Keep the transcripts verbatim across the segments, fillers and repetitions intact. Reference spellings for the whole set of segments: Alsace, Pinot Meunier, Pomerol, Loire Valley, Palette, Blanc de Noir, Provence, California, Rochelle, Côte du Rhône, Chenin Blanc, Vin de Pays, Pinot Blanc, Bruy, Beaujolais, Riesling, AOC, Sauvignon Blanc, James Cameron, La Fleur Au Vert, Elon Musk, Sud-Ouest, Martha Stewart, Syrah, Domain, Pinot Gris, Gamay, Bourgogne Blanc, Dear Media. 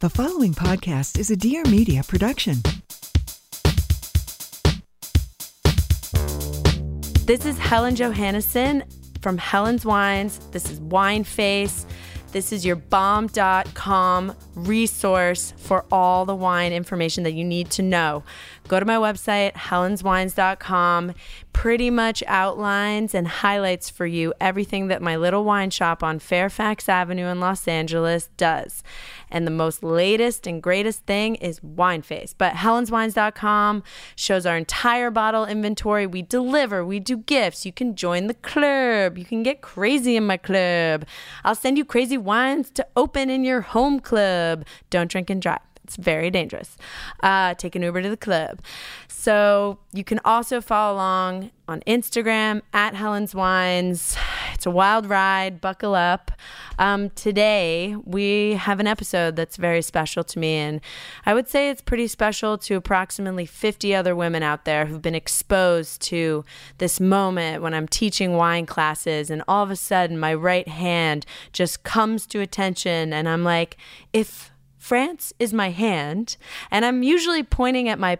The following podcast is a Dear Media production. This is Helen Johannesson from Helen's Wines. This is Wine Face. This is your bomb dot com resource for all the wine information that you need to know. Go to my website, helens wines dot com. Pretty much outlines and highlights for you everything that my little wine shop on Fairfax Avenue in Los Angeles does. And the most latest and greatest thing is Wine Face. But helens wines dot com shows our entire bottle inventory. We deliver. We do gifts. You can join the club. You can get crazy in my club. I'll send you crazy wines to open in your home club. Don't drink and drive. It's very dangerous. Uh, take an Uber to the club. So you can also follow along on Instagram at Helen's Wines. It's a wild ride. Buckle up. Um, today we have an episode that's very special to me, and I would say it's pretty special to approximately fifty other women out there who've been exposed to this moment when I'm teaching wine classes, and all of a sudden my right hand just comes to attention, and I'm like, if France is my hand, and I'm usually pointing at my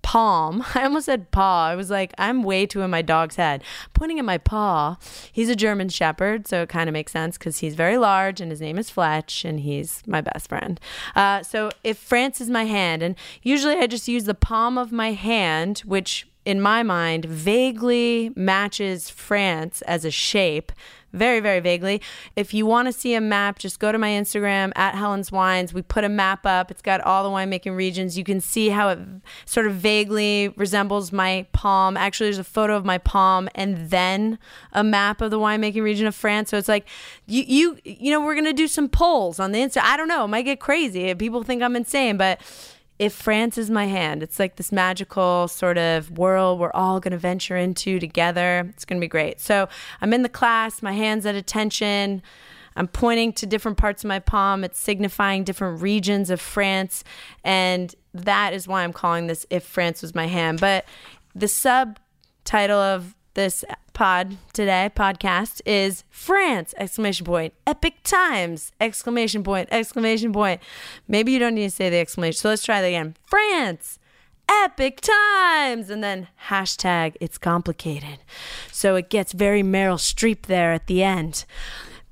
palm. I almost said paw. I was like, I'm way too in my dog's head. Pointing at my paw. He's a German Shepherd, so it kind of makes sense because he's very large and his name is Fletch, and he's my best friend. Uh, so if France is my hand, and usually I just use the palm of my hand, which in my mind vaguely matches France as a shape. Very, very vaguely. If you want to see a map, just go to my Instagram at Helen's Wines. We put a map up. It's got all the winemaking regions. You can see how it sort of vaguely resembles my palm. Actually, there's a photo of my palm and then a map of the winemaking region of France. So it's like, you, you, you know, we're going to do some polls on the Insta. I don't know. It might get crazy. People think I'm insane, but if France is my hand, it's like this magical sort of world we're all going to venture into together. It's going to be great. So I'm in the class, my hand's at attention. I'm pointing to different parts of my palm. It's signifying different regions of France. And that is why I'm calling this If France Was My Hand. But the subtitle of this pod today, podcast, is France, exclamation point, epic times, exclamation point, exclamation point. Maybe you don't need to say the exclamation. So let's try that again. France, epic times, and then hashtag it's complicated. So it gets very Meryl Streep there at the end.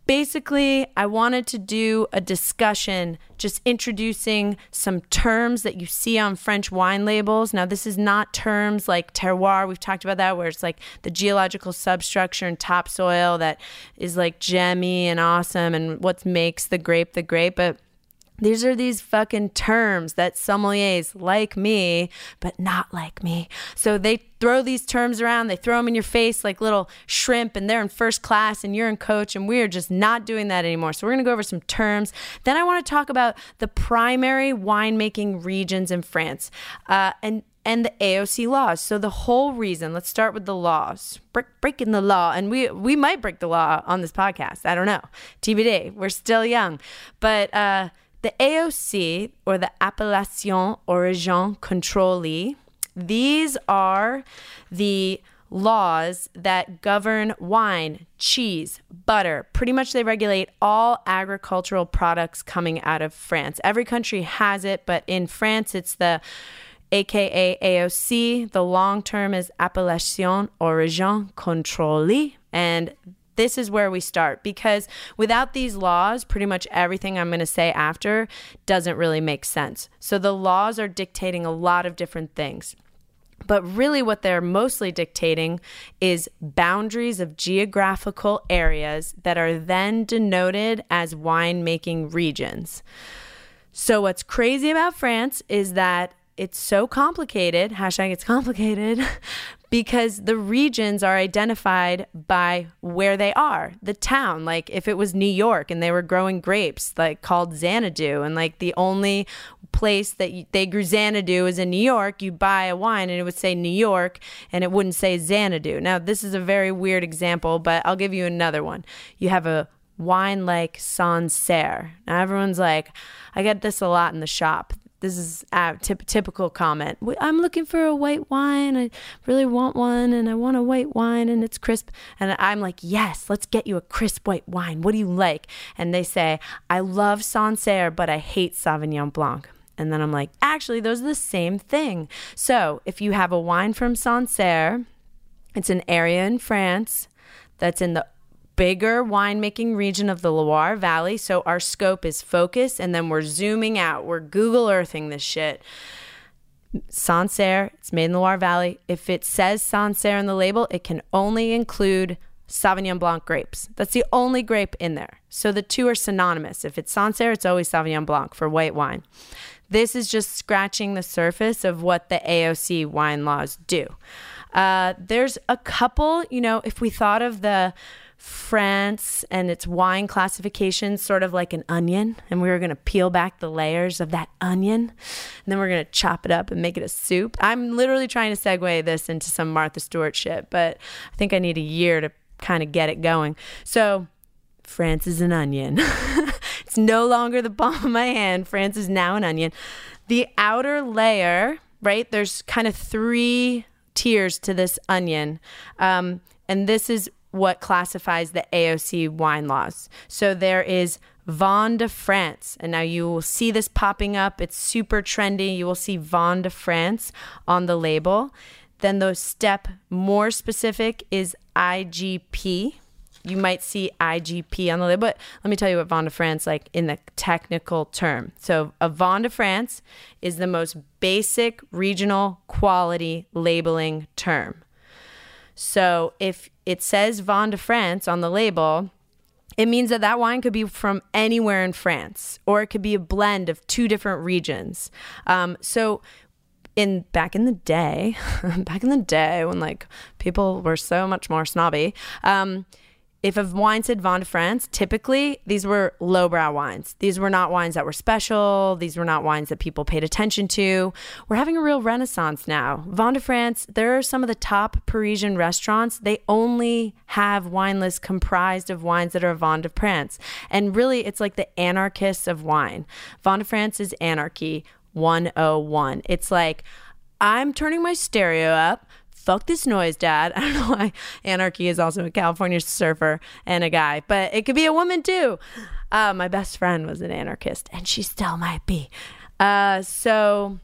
Basically, I wanted to do a discussion just introducing some terms that you see on French wine labels. Now, this is not terms like terroir. We've talked about that, where it's like the geological substructure and topsoil that is like gemmy and awesome and what makes the grape the grape. But these are these fucking terms that sommeliers like me, but not like me. So they throw these terms around. They throw them in your face like little shrimp, and they're in first class and you're in coach, and we're just not doing that anymore. So we're going to go over some terms. Then I want to talk about the primary winemaking regions in France uh, and and the A O C laws. So the whole reason, let's start with the laws, Break, breaking the law. And we we might break the law on this podcast. I don't know. T B D. We're still young. But uh the A O C, or the Appellation d'Origine Contrôlée, these are the laws that govern wine, cheese, butter. Pretty much they regulate all agricultural products coming out of France. Every country has it, but in France it's the A K A A O C. The long term is Appellation d'Origine Contrôlée, and This is where we start, because without these laws, pretty much everything I'm going to say after doesn't really make sense. So the laws are dictating a lot of different things. But really what they're mostly dictating is boundaries of geographical areas that are then denoted as winemaking regions. So what's crazy about France is that it's so complicated, hashtag it's complicated, because the regions are identified by where they are. The town, like if it was New York and they were growing grapes like called Xanadu, and like the only place that you, they grew Xanadu is in New York, you buy a wine and it would say New York and it wouldn't say Xanadu. Now this is a very weird example, but I'll give you another one. You have a wine like Sancerre. Now everyone's like, I get this a lot in the shop. This is a tip- typical comment. I'm looking for a white wine. I really want one, and I want a white wine, and it's crisp. And I'm like, yes, let's get you a crisp white wine. What do you like? And they say, I love Sancerre, but I hate Sauvignon Blanc. And then I'm like, actually, those are the same thing. So if you have a wine from Sancerre, it's an area in France that's in the bigger winemaking region of the Loire Valley. So our scope is focus, and then we're zooming out. We're Google Earthing this shit. Sancerre, it's made in the Loire Valley. If it says Sancerre on the label, it can only include Sauvignon Blanc grapes. That's the only grape in there. So the two are synonymous. If it's Sancerre, it's always Sauvignon Blanc for white wine. This is just scratching the surface of what the A O C wine laws do. Uh, there's a couple, you know, if we thought of the France and its wine classification sort of like an onion, and we were going to peel back the layers of that onion, and then we're going to chop it up and make it a soup. I'm literally trying to segue this into some Martha Stewart shit, but I think I need a year to kind of get it going. So France is an onion. It's no longer the palm of my hand. France is now an onion. The outer layer, right, there's kind of three tiers to this onion, um, and this is what classifies the A O C wine laws. So there is Vin de France, and now you will see this popping up. It's super trendy. You will see Vin de France on the label. Then the step more specific is I G P. You might see I G P on the label, but let me tell you what Vin de France like in the technical term. So a Vin de France is the most basic regional quality labeling term. So if it says Vin de France on the label, it means that that wine could be from anywhere in France, or it could be a blend of two different regions. Um, so in back in the day, back in the day when like people were so much more snobby, um, if a wine said Vin de France, typically these were lowbrow wines. These were not wines that were special. These were not wines that people paid attention to. We're having a real renaissance now. Vin de France, there are some of the top Parisian restaurants. They only have wine lists comprised of wines that are Vin de France. And really, it's like the anarchists of wine. Vin de France is anarchy one oh one. It's like, I'm turning my stereo up. Fuck this noise, Dad. I don't know why anarchy is also a California surfer and a guy, but it could be a woman too. Uh, my best friend was an anarchist, and she still might be. Uh, so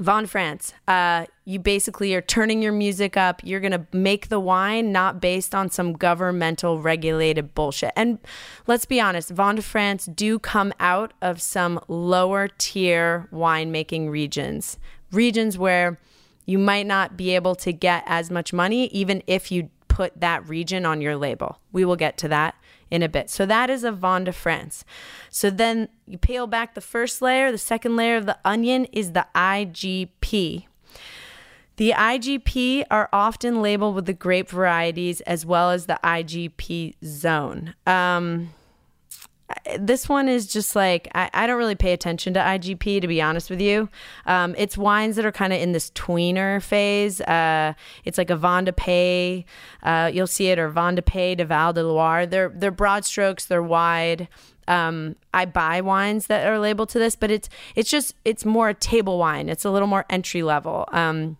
Vin de France, uh, you basically are turning your music up. You're going to make the wine not based on some governmental regulated bullshit. And let's be honest, Vin de France do come out of some lower tier winemaking regions, regions where you might not be able to get as much money even if you put that region on your label. We will get to that in a bit. So that is a Vin de France. So then you peel back the first layer. The second layer of the onion is the I G P. The I G P are often labeled with the grape varieties as well as the I G P zone. Um, This one is just like, I, I don't really pay attention to I G P, to be honest with you. Um, it's wines that are kind of in this tweener phase. Uh, it's like a Vin de Pays, uh, you'll see it, or Vin de Pays de Val de Loire. They're, they're broad strokes, they're wide. Um, I buy wines that are labeled to this, but it's it's just, it's more a table wine. It's a little more entry level. Um,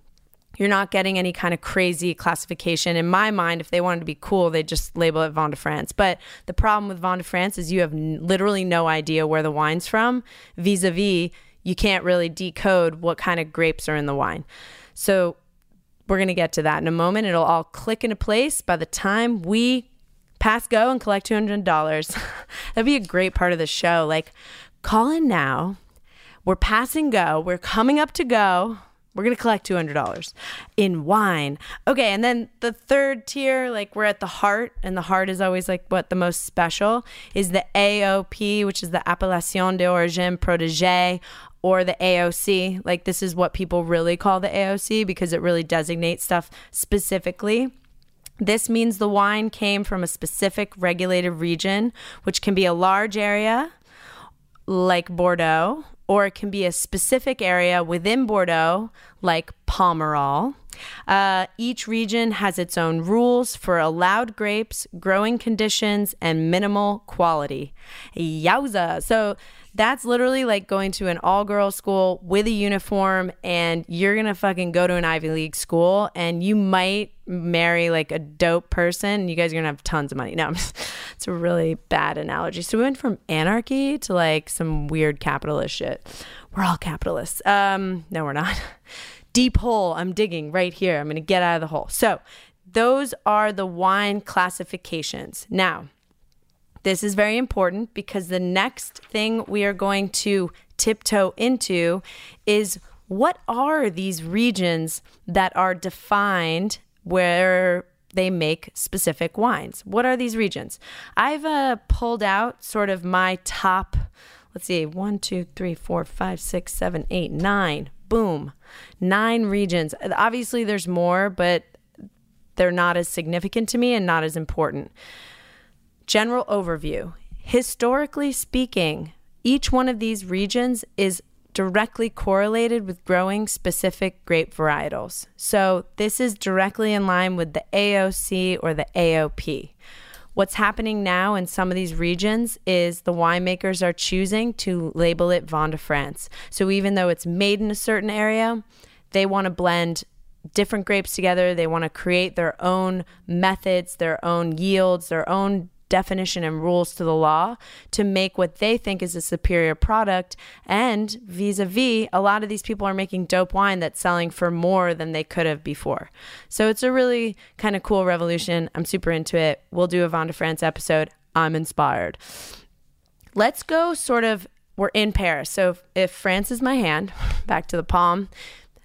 you're not getting any kind of crazy classification. In my mind, if they wanted to be cool, they just label it Vin de France. But the problem with Vin de France is you have n- literally no idea where the wine's from. Vis-a-vis, you can't really decode what kind of grapes are in the wine. So we're going to get to that in a moment. It'll all click into place by the time we Pass go and collect two hundred dollars. That'd be a great part of the show. Like, call in now. We're passing go. We're coming up to go. We're going to collect two hundred dollars in wine. Okay, and then the third tier, like we're at the heart, and the heart is always like what the most special is, the A O P, which is the Appellation d'Origine Protégée, or the A O C. Like this is what people really call the A O C because it really designates stuff specifically. This means the wine came from a specific regulated region, which can be a large area like Bordeaux, or it can be a specific area within Bordeaux, like Pomerol. Uh, each region has its own rules for allowed grapes, growing conditions, and minimal quality. Yowza! So that's literally like going to an all-girls school with a uniform, and you're gonna fucking go to an Ivy League school, and you might marry like a dope person, and you guys are gonna have tons of money. No, I'm just, it's a really bad analogy. So we went from anarchy to like some weird capitalist shit. We're all capitalists. Um, no, we're not. Deep hole I'm digging right here. I'm going to get out of the hole. So those are the wine classifications. Now, this is very important because the next thing we are going to tiptoe into is what are these regions that are defined where they make specific wines? What are these regions? I've uh, pulled out sort of my top, let's see, one, two, three, four, five, six, seven, eight, nine. Boom. Nine regions. Obviously, there's more, but they're not as significant to me and not as important. General overview. Historically speaking, each one of these regions is directly correlated with growing specific grape varietals. So this is directly in line with the A O C or the A O P. What's happening now in some of these regions is the winemakers are choosing to label it Vin de France. So even though it's made in a certain area, they want to blend different grapes together. They want to create their own methods, their own yields, their own definition and rules to the law to make what they think is a superior product. And vis-a-vis, a lot of these people are making dope wine that's selling for more than they could have before. So it's a really kind of cool revolution. I'm super into it. We'll do a Vin de France episode. I'm inspired. Let's go sort of, we're in Paris. So if, if France is my hand, back to the palm.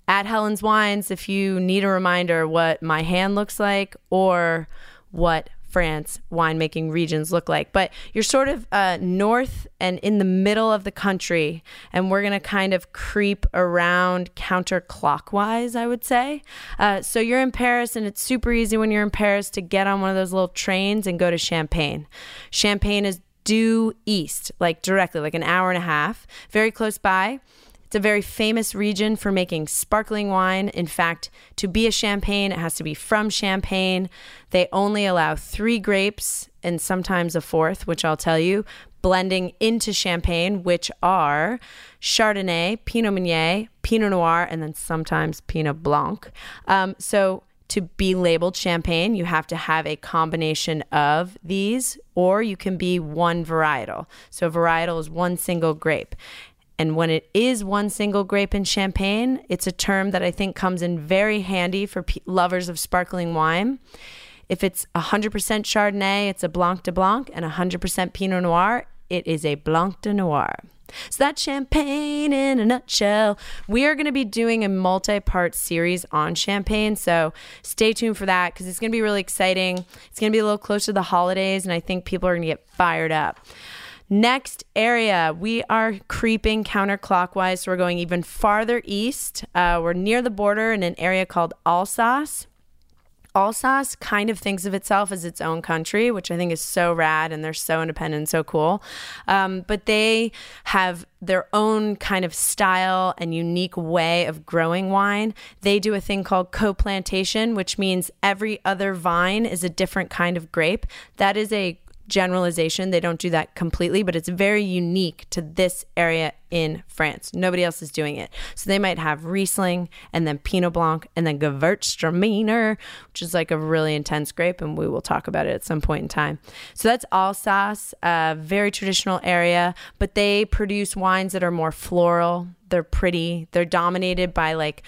At Helen's Wines, if you need a reminder what my hand looks like or what France winemaking regions look like, but you're sort of uh, north and in the middle of the country, and we're going to kind of creep around counterclockwise, I would say. Uh, so you're in Paris, and it's super easy when you're in Paris to get on one of those little trains and go to Champagne. Champagne is due east, like directly, like an hour and a half, very close by. It's a very famous region for making sparkling wine. In fact, to be a champagne, it has to be from Champagne. They only allow three grapes and sometimes a fourth, which I'll tell you, blending into champagne, which are Chardonnay, Pinot Meunier, Pinot Noir, and then sometimes Pinot Blanc. Um, so to be labeled champagne, you have to have a combination of these, or you can be one varietal. So varietal is one single grape. And when it is one single grape in Champagne, it's a term that I think comes in very handy for p- lovers of sparkling wine. If it's one hundred percent Chardonnay, it's a Blanc de Blanc, and one hundred percent Pinot Noir, it is a Blanc de Noir. So that's Champagne in a nutshell. We are going to be doing a multi-part series on Champagne, so stay tuned for that because it's going to be really exciting. It's going to be a little closer to the holidays, and I think people are going to get fired up. Next area, we are creeping counterclockwise, so we're going even farther east. Uh, we're near the border in an area called Alsace. Alsace kind of thinks of itself as its own country, which I think is so rad, and they're so independent and so cool. Um, but they have their own kind of style and unique way of growing wine. They do a thing called co-plantation, which means every other vine is a different kind of grape. That is a generalization. They don't do that completely, but it's very unique to this area in France. Nobody else is doing it. So they might have Riesling and then Pinot Blanc and then Gewürztraminer, which is like a really intense grape, and we will talk about it at some point in time. So that's Alsace, a very traditional area, but they produce wines that are more floral. They're pretty. They're dominated by like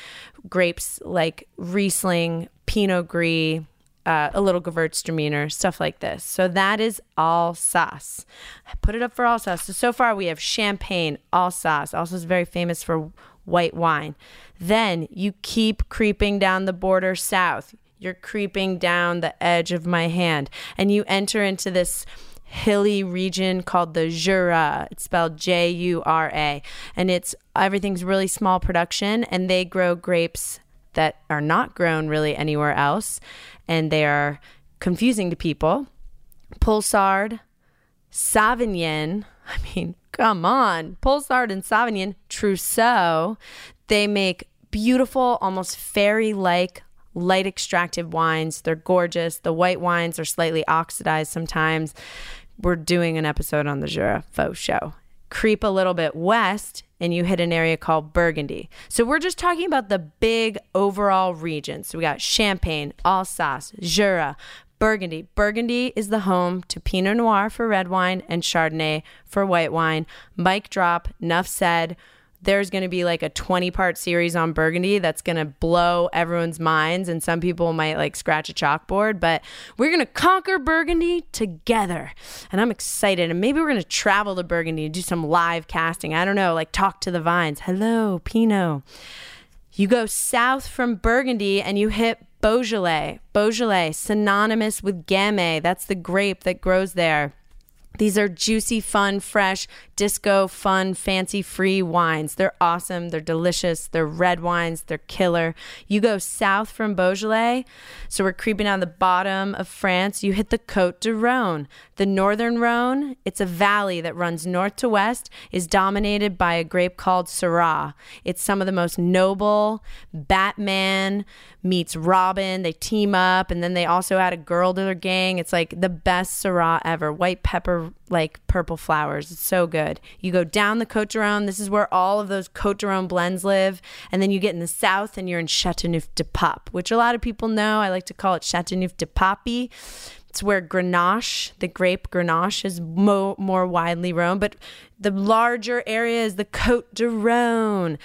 grapes like Riesling, Pinot Gris, uh, a little Gewürztraminer, stuff like this. So that is Alsace. I put it up for Alsace. So, so far we have Champagne, Alsace. Alsace is very famous for white wine. Then you keep creeping down the border south. You're creeping down the edge of my hand, and you enter into this hilly region called the Jura. It's spelled J U R A, and it's everything's really small production, and they grow grapes that are not grown really anywhere else, and they are confusing to people. Poulsard, Savagnin, I mean, come on, Poulsard and Savagnin, Trousseau, they make beautiful, almost fairy-like light extractive wines. They're gorgeous. The white wines are slightly oxidized sometimes. We're doing an episode on the Jura faux show. Creep a little bit west and you hit an area called Burgundy. So we're just talking about the big overall region. So we got Champagne, Alsace, Jura, Burgundy. Burgundy is the home to Pinot Noir for red wine and Chardonnay for white wine. Mic drop, enough said. There's going to be like a twenty-part series on Burgundy that's going to blow everyone's minds, and some people might like scratch a chalkboard, but we're going to conquer Burgundy together, and I'm excited, and maybe we're going to travel to Burgundy and do some live casting. I don't know, like talk to the vines. Hello, Pinot. You go south from Burgundy and you hit Beaujolais. Beaujolais, synonymous with Gamay. That's the grape that grows there. These are juicy, fun, fresh, disco, fun, fancy-free wines. They're awesome. They're delicious. They're red wines. They're killer. You go south from Beaujolais, so we're creeping on the bottom of France. You hit the Côte du Rhône. The northern Rhône, it's a valley that runs north to west, is dominated by a grape called Syrah. It's some of the most noble. Batman meets Robin. They team up, and then they also add a girl to their gang. It's like the best Syrah ever. White pepper, like purple flowers. It's so good. You go down the Côte du Rhône. This is where all of those Côte du Rhône blends live. And then you get in the south and you're in Châteauneuf-du-Pape, which a lot of people know. I like to call it Châteauneuf-du-Pape. It's where Grenache, the grape Grenache, is mo- more widely grown. But the larger area is the Côte du Rhône.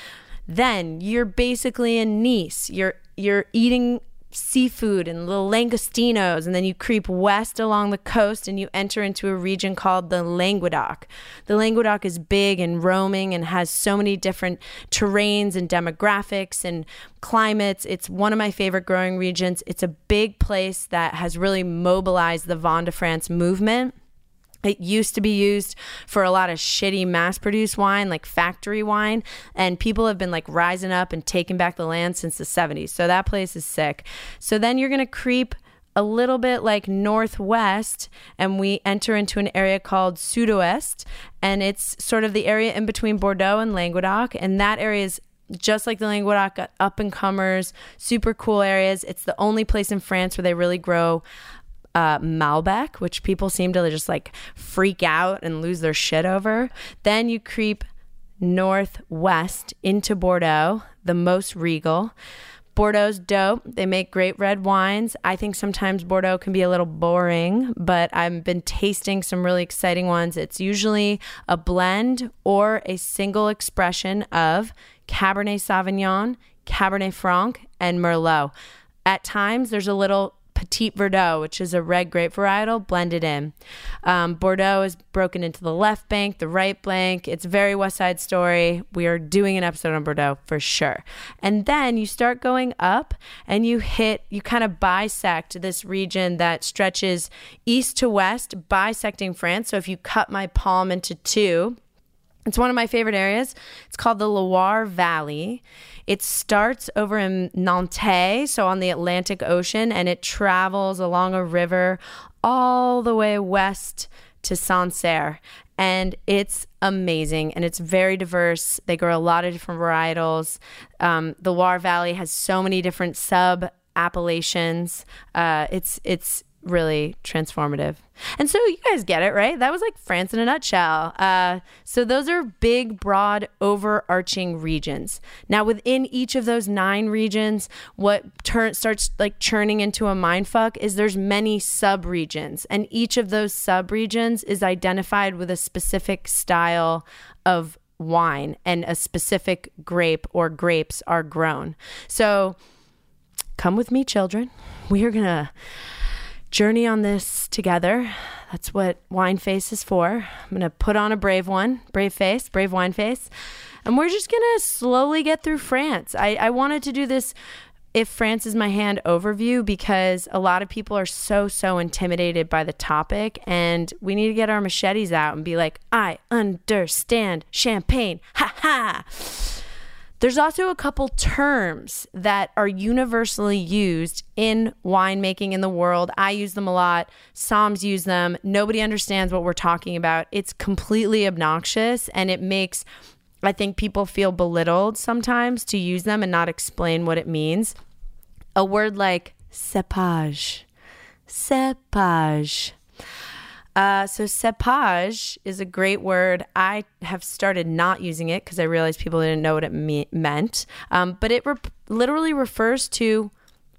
Then you're basically in Nice. You're you're eating seafood and little langostinos, and then you creep west along the coast and you enter into a region called the Languedoc. The Languedoc is big and roaming and has so many different terrains and demographics and climates. It's one of my favorite growing regions. It's a big place that has really mobilized the Vin de France movement. It used to be used for a lot of shitty mass-produced wine, like factory wine, and people have been like rising up and taking back the land since the seventies. So that place is sick. So then you're going to creep a little bit like northwest, and we enter into an area called Sud-Ouest, and it's sort of the area in between Bordeaux and Languedoc, and that area is just like the Languedoc, got up-and-comers, super cool areas. It's the only place in France where they really grow Uh, Malbec, which people seem to just like freak out and lose their shit over. Then you creep northwest into Bordeaux, the most regal. Bordeaux's dope. They make great red wines. I think sometimes Bordeaux can be a little boring, but I've been tasting some really exciting ones. It's usually a blend or a single expression of Cabernet Sauvignon, Cabernet Franc, and Merlot. At times, there's a little Petit Verdot, which is a red grape varietal, blended in. Um, Bordeaux is broken into the left bank, the right bank. It's very West Side Story. We are doing an episode on Bordeaux for sure. And then you start going up and you hit, you kind of bisect this region that stretches east to west, bisecting France. So if you cut my palm into two, it's one of my favorite areas. It's called the Loire Valley. It starts over in Nantes, so on the Atlantic Ocean, and it travels along a river all the way west to Sancerre. And it's amazing, and it's very diverse. They grow a lot of different varietals. Um, the Loire Valley has so many different sub-appellations. Uh, it's it's really transformative. And so you guys get it, right? That was like France in a nutshell. Uh, so those are big, broad, overarching regions. Now within each of those nine regions, what turn, starts like churning into a mindfuck is there's many sub-regions, and each of those sub-regions is identified with a specific style of wine and a specific grape or grapes are grown. So come with me, children. We are going to journey on this together. That's what Wine Face is for. I'm going to put on a brave one, brave face, brave wine face. And we're just going to slowly get through France. I, I wanted to do this If France is My Hand overview because a lot of people are so, so intimidated by the topic, and we need to get our machetes out and be like, I understand champagne. Ha ha. There's also a couple terms that are universally used in winemaking in the world. I use them a lot. Somms use them. Nobody understands what we're talking about. It's completely obnoxious, and it makes, I think, people feel belittled sometimes to use them and not explain what it means. A word like cépage, cépage. Uh, so cépage is a great word. I have started not using it because I realized people didn't know what it me- meant. Um, but it re- literally refers to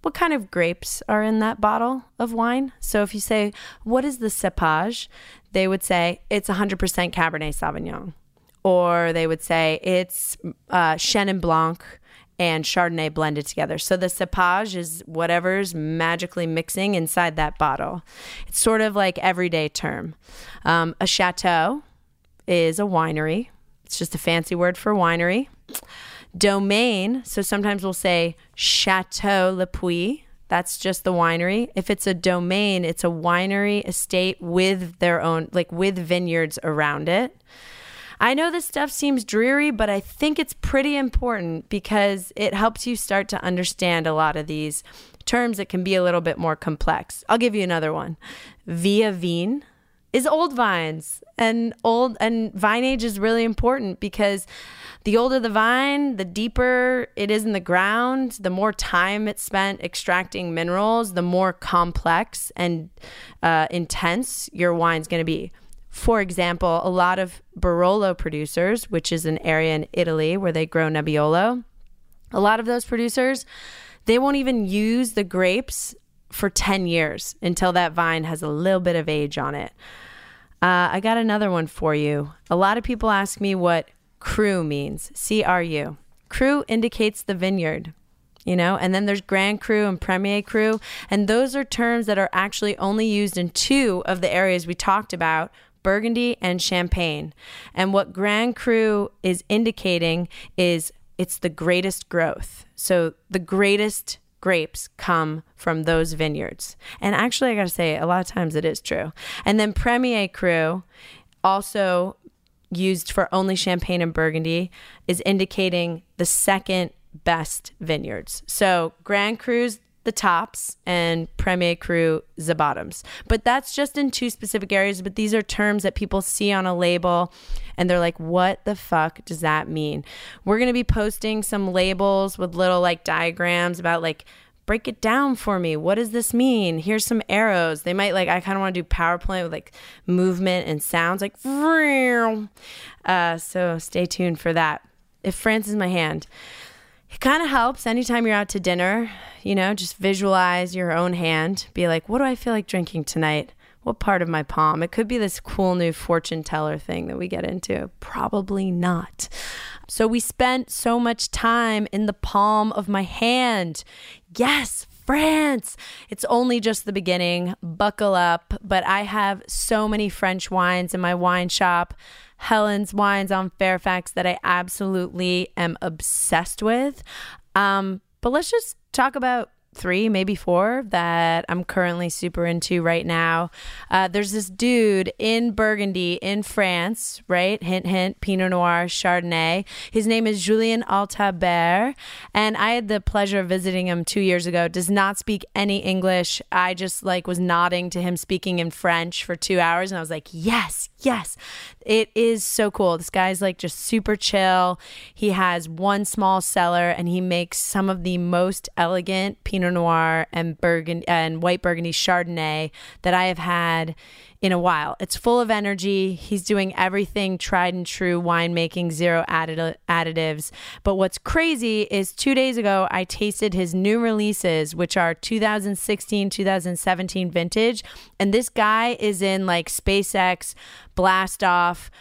what kind of grapes are in that bottle of wine. So if you say, what is the cépage? They would say, it's one hundred percent Cabernet Sauvignon. Or they would say, it's uh, Chenin Blanc and Chardonnay blended together. So the cépage is whatever's magically mixing inside that bottle. It's sort of like everyday term. Um, a chateau is a winery. It's just a fancy word for winery. Domain, so sometimes we'll say Chateau Le Puy. That's just the winery. If it's a domain, it's a winery estate with their own, like with vineyards around it. I know this stuff seems dreary, but I think it's pretty important because it helps you start to understand a lot of these terms that can be a little bit more complex. I'll give you another one. Via vine is old vines, and old and vine age is really important because the older the vine, the deeper it is in the ground, the more time it's spent extracting minerals, the more complex and uh, intense your wine's going to be. For example, a lot of Barolo producers, which is an area in Italy where they grow Nebbiolo, a lot of those producers, they won't even use the grapes for ten years until that vine has a little bit of age on it. Uh, I got another one for you. A lot of people ask me what cru means, C R U. Cru indicates the vineyard. You know, and then there's Grand Cru and Premier Cru, and those are terms that are actually only used in two of the areas we talked about, Burgundy and Champagne. And what Grand Cru is indicating is it's the greatest growth. So the greatest grapes come from those vineyards. And actually, I got to say, a lot of times it is true. And then Premier Cru, also used for only Champagne and Burgundy, is indicating the second best vineyards. So Grand Cru's the tops and Premier Cru the bottoms. But that's just in two specific areas, but these are terms that people see on a label and they're like, what the fuck does that mean? We're going to be posting some labels with little like diagrams about like, break it down for me. What does this mean? Here's some arrows. They might like, I kind of want to do PowerPoint with like movement and sounds like, uh, so stay tuned for that. If France is My Hand, it kind of helps anytime you're out to dinner, you know, just visualize your own hand. Be like, what do I feel like drinking tonight? What part of my palm? It could be this cool new fortune teller thing that we get into. Probably not. So we spent so much time in the palm of my hand. Yes, France. It's only just the beginning. Buckle up. But I have so many French wines in my wine shop, Helen's Wines on Fairfax, that I absolutely am obsessed with. Um, but let's just talk about three, maybe four that I'm currently super into right now. Uh, there's this dude in Burgundy in France, right? Hint, hint, Pinot Noir, Chardonnay. His name is Julien Altabert. And I had the pleasure of visiting him two years ago. Does not speak any English. I just like was nodding to him speaking in French for two hours. And I was like, yes, yes. It is so cool. This guy's like just super chill. He has one small cellar and he makes some of the most elegant Pinot Noir and Burgundy and white Burgundy Chardonnay that I have had in a while. It's full of energy. He's doing everything tried and true winemaking, zero addit- additives. But what's crazy is two days ago, I tasted his new releases, which are two thousand sixteen, two thousand seventeen vintage. And this guy is in like SpaceX, blast off,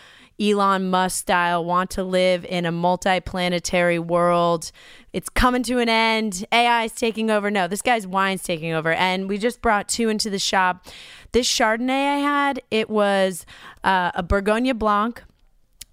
Elon Musk style, want to live in a multi-planetary world it's coming to an end. A I is taking over. No, this guy's wine's taking over. And we just brought two into the shop. This Chardonnay I had, it was uh, a Bourgogne Blanc.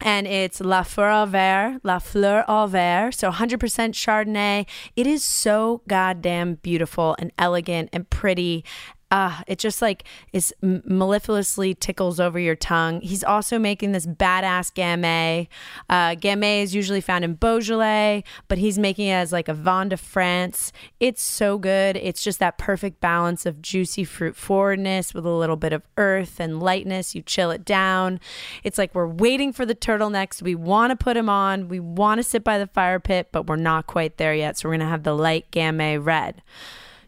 And it's La Fleur au Vert, La Fleur au Vert, so one hundred percent Chardonnay. It is so goddamn beautiful and elegant and pretty. Uh, it just like is mellifluously tickles over your tongue. He's also making this badass Gamay. Uh, Gamay is usually found in Beaujolais, but he's making it as like a Vin de France. It's so good. It's just that perfect balance of juicy fruit forwardness with a little bit of earth and lightness. You chill it down. It's like we're waiting for the turtlenecks. We want to put them on. We want to sit by the fire pit, but we're not quite there yet. So we're going to have the light Gamay red.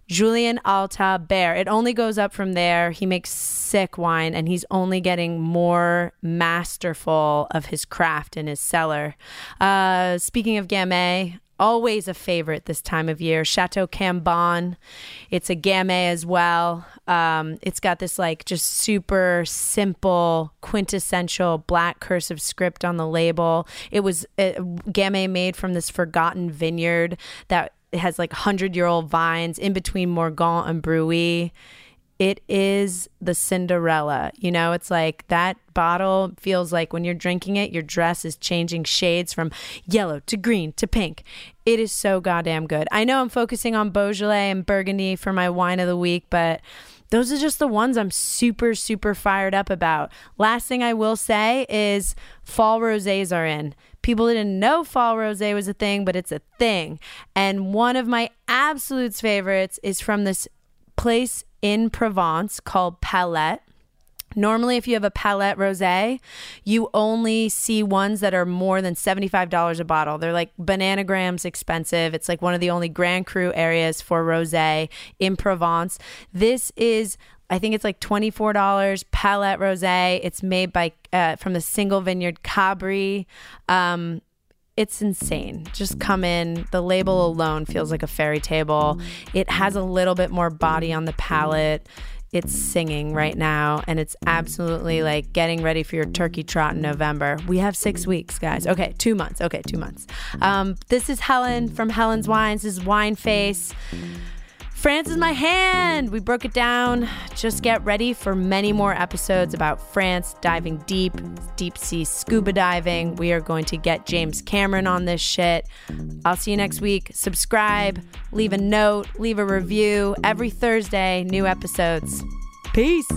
Julien Alta Bear. It only goes up from there. He makes sick wine, and he's only getting more masterful of his craft in his cellar. Uh, speaking of Gamay, always a favorite this time of year, Chateau Cambon. It's a Gamay as well. Um, it's got this like just super simple, quintessential black cursive script on the label. It was uh, Gamay made from this forgotten vineyard that it has like hundred-year-old vines in between Morgon and Bruy. It is the Cinderella. You know, it's like that bottle feels like when you're drinking it, your dress is changing shades from yellow to green to pink. It is so goddamn good. I know I'm focusing on Beaujolais and Burgundy for my wine of the week, but those are just the ones I'm super, super fired up about. Last thing I will say is fall rosés are in. People didn't know fall rosé was a thing, but it's a thing. And one of my absolute favorites is from this place in Provence called Palette. Normally, if you have a Palette rosé, you only see ones that are more than seventy-five dollars a bottle. They're like bananagrams expensive. It's like one of the only Grand Cru areas for rosé in Provence. This is, I think it's like twenty-four dollars Palette Rosé. It's made by uh, from the single vineyard Cabri. Um, it's insane. Just come in. The label alone feels like a fairy table. It has a little bit more body on the palate. It's singing right now, and it's absolutely like getting ready for your turkey trot in November. We have six weeks, guys. Okay, two months. Okay, two months. Um, this is Helen from Helen's Wines. This is Wine Face. France is my hand. We broke it down. Just get ready for many more episodes about France, diving deep, deep sea scuba diving. We are going to get James Cameron on this shit. I'll see you next week. Subscribe, leave a note, leave a review. Every Thursday, new episodes. Peace.